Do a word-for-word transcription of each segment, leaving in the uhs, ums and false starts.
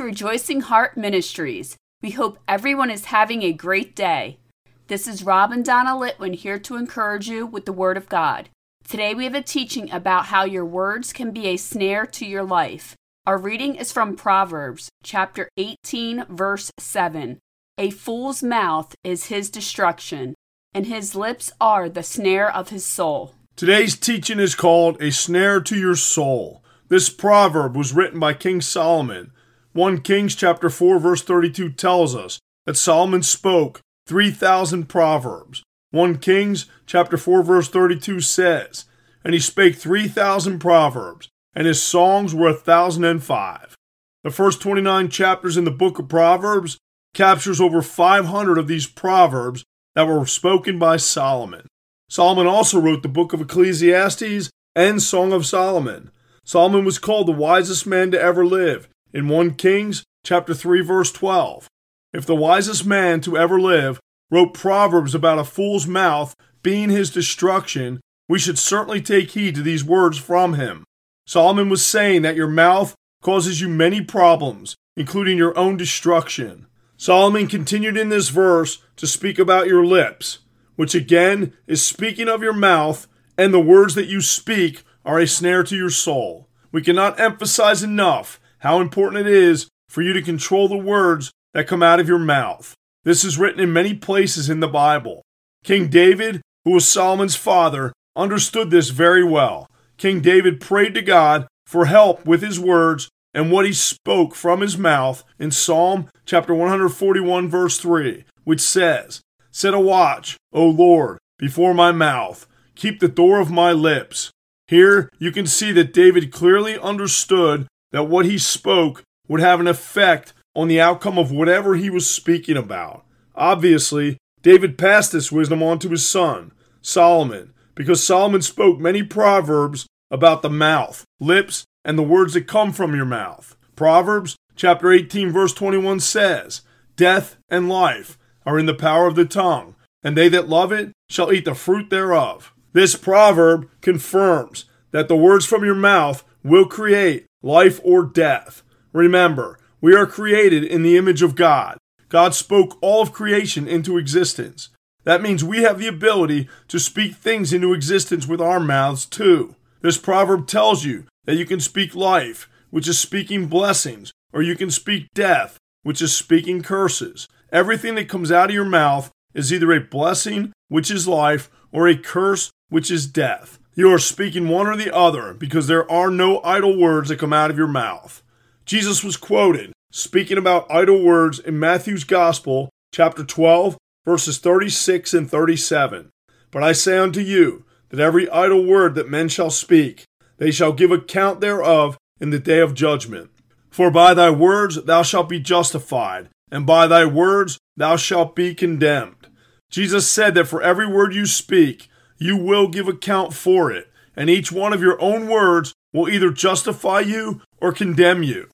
to Rejoicing Heart Ministries. We hope everyone is having a great day. This is Rob and Donna Litwin here to encourage you with the Word of God. Today we have a teaching about how your words can be a snare to your life. Our reading is from Proverbs chapter eighteen, verse seven. A fool's mouth is his destruction, and his lips are the snare of his soul. Today's teaching is called A Snare to Your Soul. This proverb was written by King Solomon. First Kings chapter four, verse thirty-two tells us that Solomon spoke three thousand proverbs. First Kings chapter four, verse thirty-two says, "And he spake three thousand proverbs, and his songs were a thousand and five." The first twenty-nine chapters in the book of Proverbs captures over five hundred of these proverbs that were spoken by Solomon. Solomon also wrote the book of Ecclesiastes and Song of Solomon. Solomon was called the wisest man to ever live in First Kings chapter three, verse twelve. If the wisest man to ever live wrote proverbs about a fool's mouth being his destruction, we should certainly take heed to these words from him. Solomon was saying that your mouth causes you many problems, including your own destruction. Solomon continued in this verse to speak about your lips, which again is speaking of your mouth, and the words that you speak are a snare to your soul. We cannot emphasize enough how important it is for you to control the words that come out of your mouth. This is written in many places in the Bible. King David, who was Solomon's father, understood this very well. King David prayed to God for help with his words and what he spoke from his mouth in Psalm chapter one forty-one, verse three, which says, "Set a watch, O Lord, before my mouth. Keep the door of my lips." Here you can see that David clearly understood that what he spoke would have an effect on the outcome of whatever he was speaking about. Obviously, David passed this wisdom on to his son, Solomon, because Solomon spoke many proverbs about the mouth, lips, and the words that come from your mouth. Proverbs chapter eighteen, verse twenty-one says, "Death and life are in the power of the tongue, and they that love it shall eat the fruit thereof." This proverb confirms that the words from your mouth will create life or death. Remember, we are created in the image of God. God spoke all of creation into existence. That means we have the ability to speak things into existence with our mouths too. This proverb tells you that you can speak life, which is speaking blessings, or you can speak death, which is speaking curses. Everything that comes out of your mouth is either a blessing, which is life, or a curse, which is death. You are speaking one or the other because there are no idle words that come out of your mouth. Jesus was quoted speaking about idle words in Matthew's Gospel, chapter twelve, verses thirty-six and thirty-seven. "But I say unto you, that every idle word that men shall speak, they shall give account thereof in the day of judgment. For by thy words thou shalt be justified, and by thy words thou shalt be condemned." Jesus said that for every word you speak, you will give account for it, and each one of your own words will either justify you or condemn you.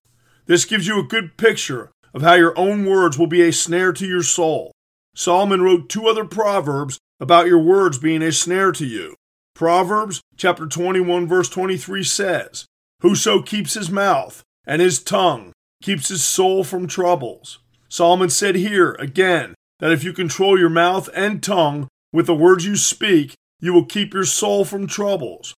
This gives you a good picture of how your own words will be a snare to your soul. Solomon wrote two other proverbs about your words being a snare to you. Proverbs chapter twenty-one, verse twenty-three says, "Whoso keeps his mouth and his tongue keeps his soul from troubles." Solomon said here, again, that if you control your mouth and tongue with the words you speak, you will keep your soul from troubles.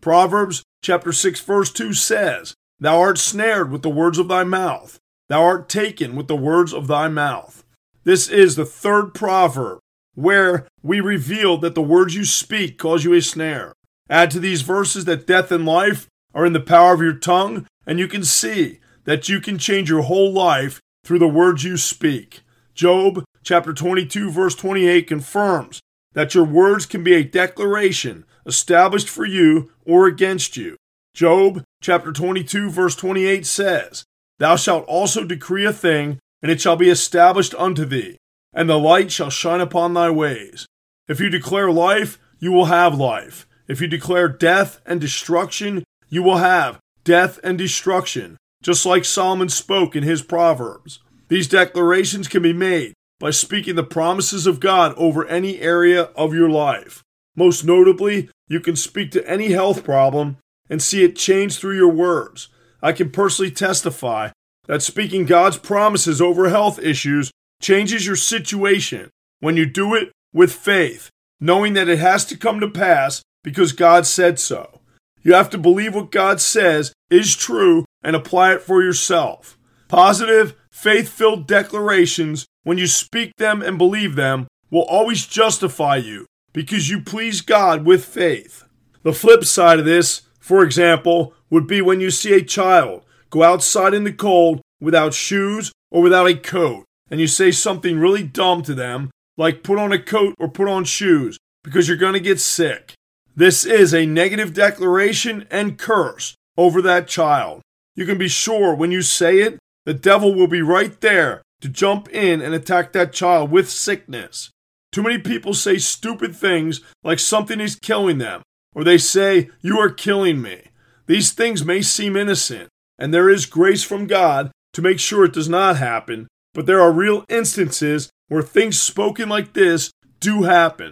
Proverbs chapter six, verse two says, "Thou art snared with the words of thy mouth. Thou art taken with the words of thy mouth." This is the third proverb where we revealed that the words you speak cause you a snare. Add to these verses that death and life are in the power of your tongue, and you can see that you can change your whole life through the words you speak. Job chapter twenty-two, verse twenty-eight confirms that your words can be a declaration established for you or against you. Job chapter twenty-two, verse twenty-eight says, "Thou shalt also decree a thing, and it shall be established unto thee, and the light shall shine upon thy ways." If you declare life, you will have life. If you declare death and destruction, you will have death and destruction, just like Solomon spoke in his Proverbs. These declarations can be made by speaking the promises of God over any area of your life. Most notably, you can speak to any health problem and see it change through your words. I can personally testify that speaking God's promises over health issues changes your situation when you do it with faith, knowing that it has to come to pass because God said so. You have to believe what God says is true and apply it for yourself. Positive, faith-filled declarations, when you speak them and believe them, will always justify you because you please God with faith. The flip side of this, for example, would be when you see a child go outside in the cold without shoes or without a coat, and you say something really dumb to them, like put on a coat or put on shoes, because you're going to get sick. This is a negative declaration and curse over that child. You can be sure when you say it, the devil will be right there to jump in and attack that child with sickness. Too many people say stupid things like something is killing them, or they say, "You are killing me." These things may seem innocent, and there is grace from God to make sure it does not happen, but there are real instances where things spoken like this do happen.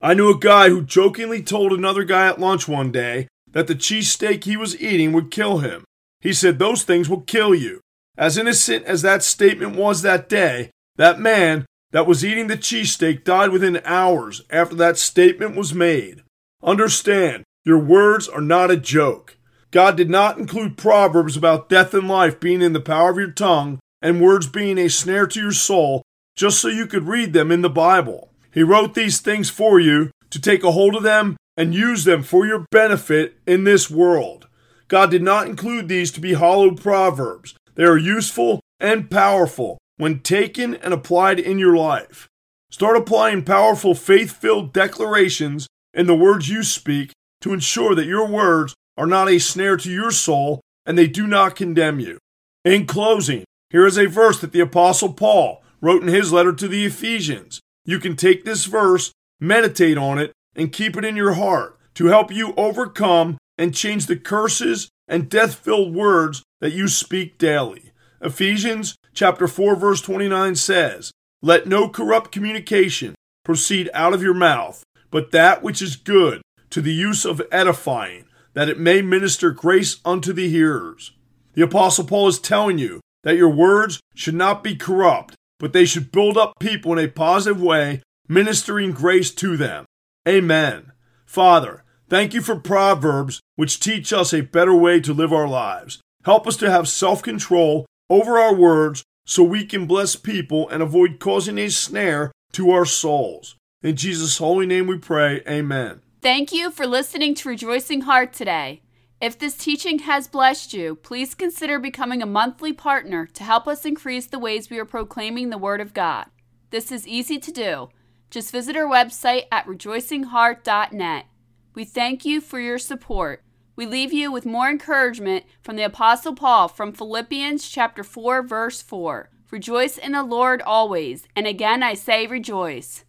I knew a guy who jokingly told another guy at lunch one day that the cheesesteak he was eating would kill him. He said, "Those things will kill you." As innocent as that statement was that day, that man that was eating the cheesesteak died within hours after that statement was made. Understand, your words are not a joke. God did not include Proverbs about death and life being in the power of your tongue and words being a snare to your soul just so you could read them in the Bible. He wrote these things for you to take a hold of them and use them for your benefit in this world. God did not include these to be hollow proverbs. They are useful and powerful when taken and applied in your life. Start applying powerful faith-filled declarations in the words you speak to ensure that your words are not a snare to your soul and they do not condemn you. In closing, here is a verse that the Apostle Paul wrote in his letter to the Ephesians. You can take this verse, meditate on it, and keep it in your heart to help you overcome and change the curses and death-filled words that you speak daily. Ephesians chapter four verse twenty-nine says, "Let no corrupt communication proceed out of your mouth, but that which is good to the use of edifying, that it may minister grace unto the hearers." The Apostle Paul is telling you that your words should not be corrupt, but they should build up people in a positive way, ministering grace to them. Amen. Father, thank you for Proverbs, which teach us a better way to live our lives. Help us to have self-control over our words so we can bless people and avoid causing a snare to our souls. In Jesus' holy name we pray, amen. Thank you for listening to Rejoicing Heart today. If this teaching has blessed you, please consider becoming a monthly partner to help us increase the ways we are proclaiming the Word of God. This is easy to do. Just visit our website at rejoicing heart dot net. We thank you for your support. We leave you with more encouragement from the Apostle Paul from Philippians chapter four, verse four. Rejoice in the Lord always, and again I say rejoice.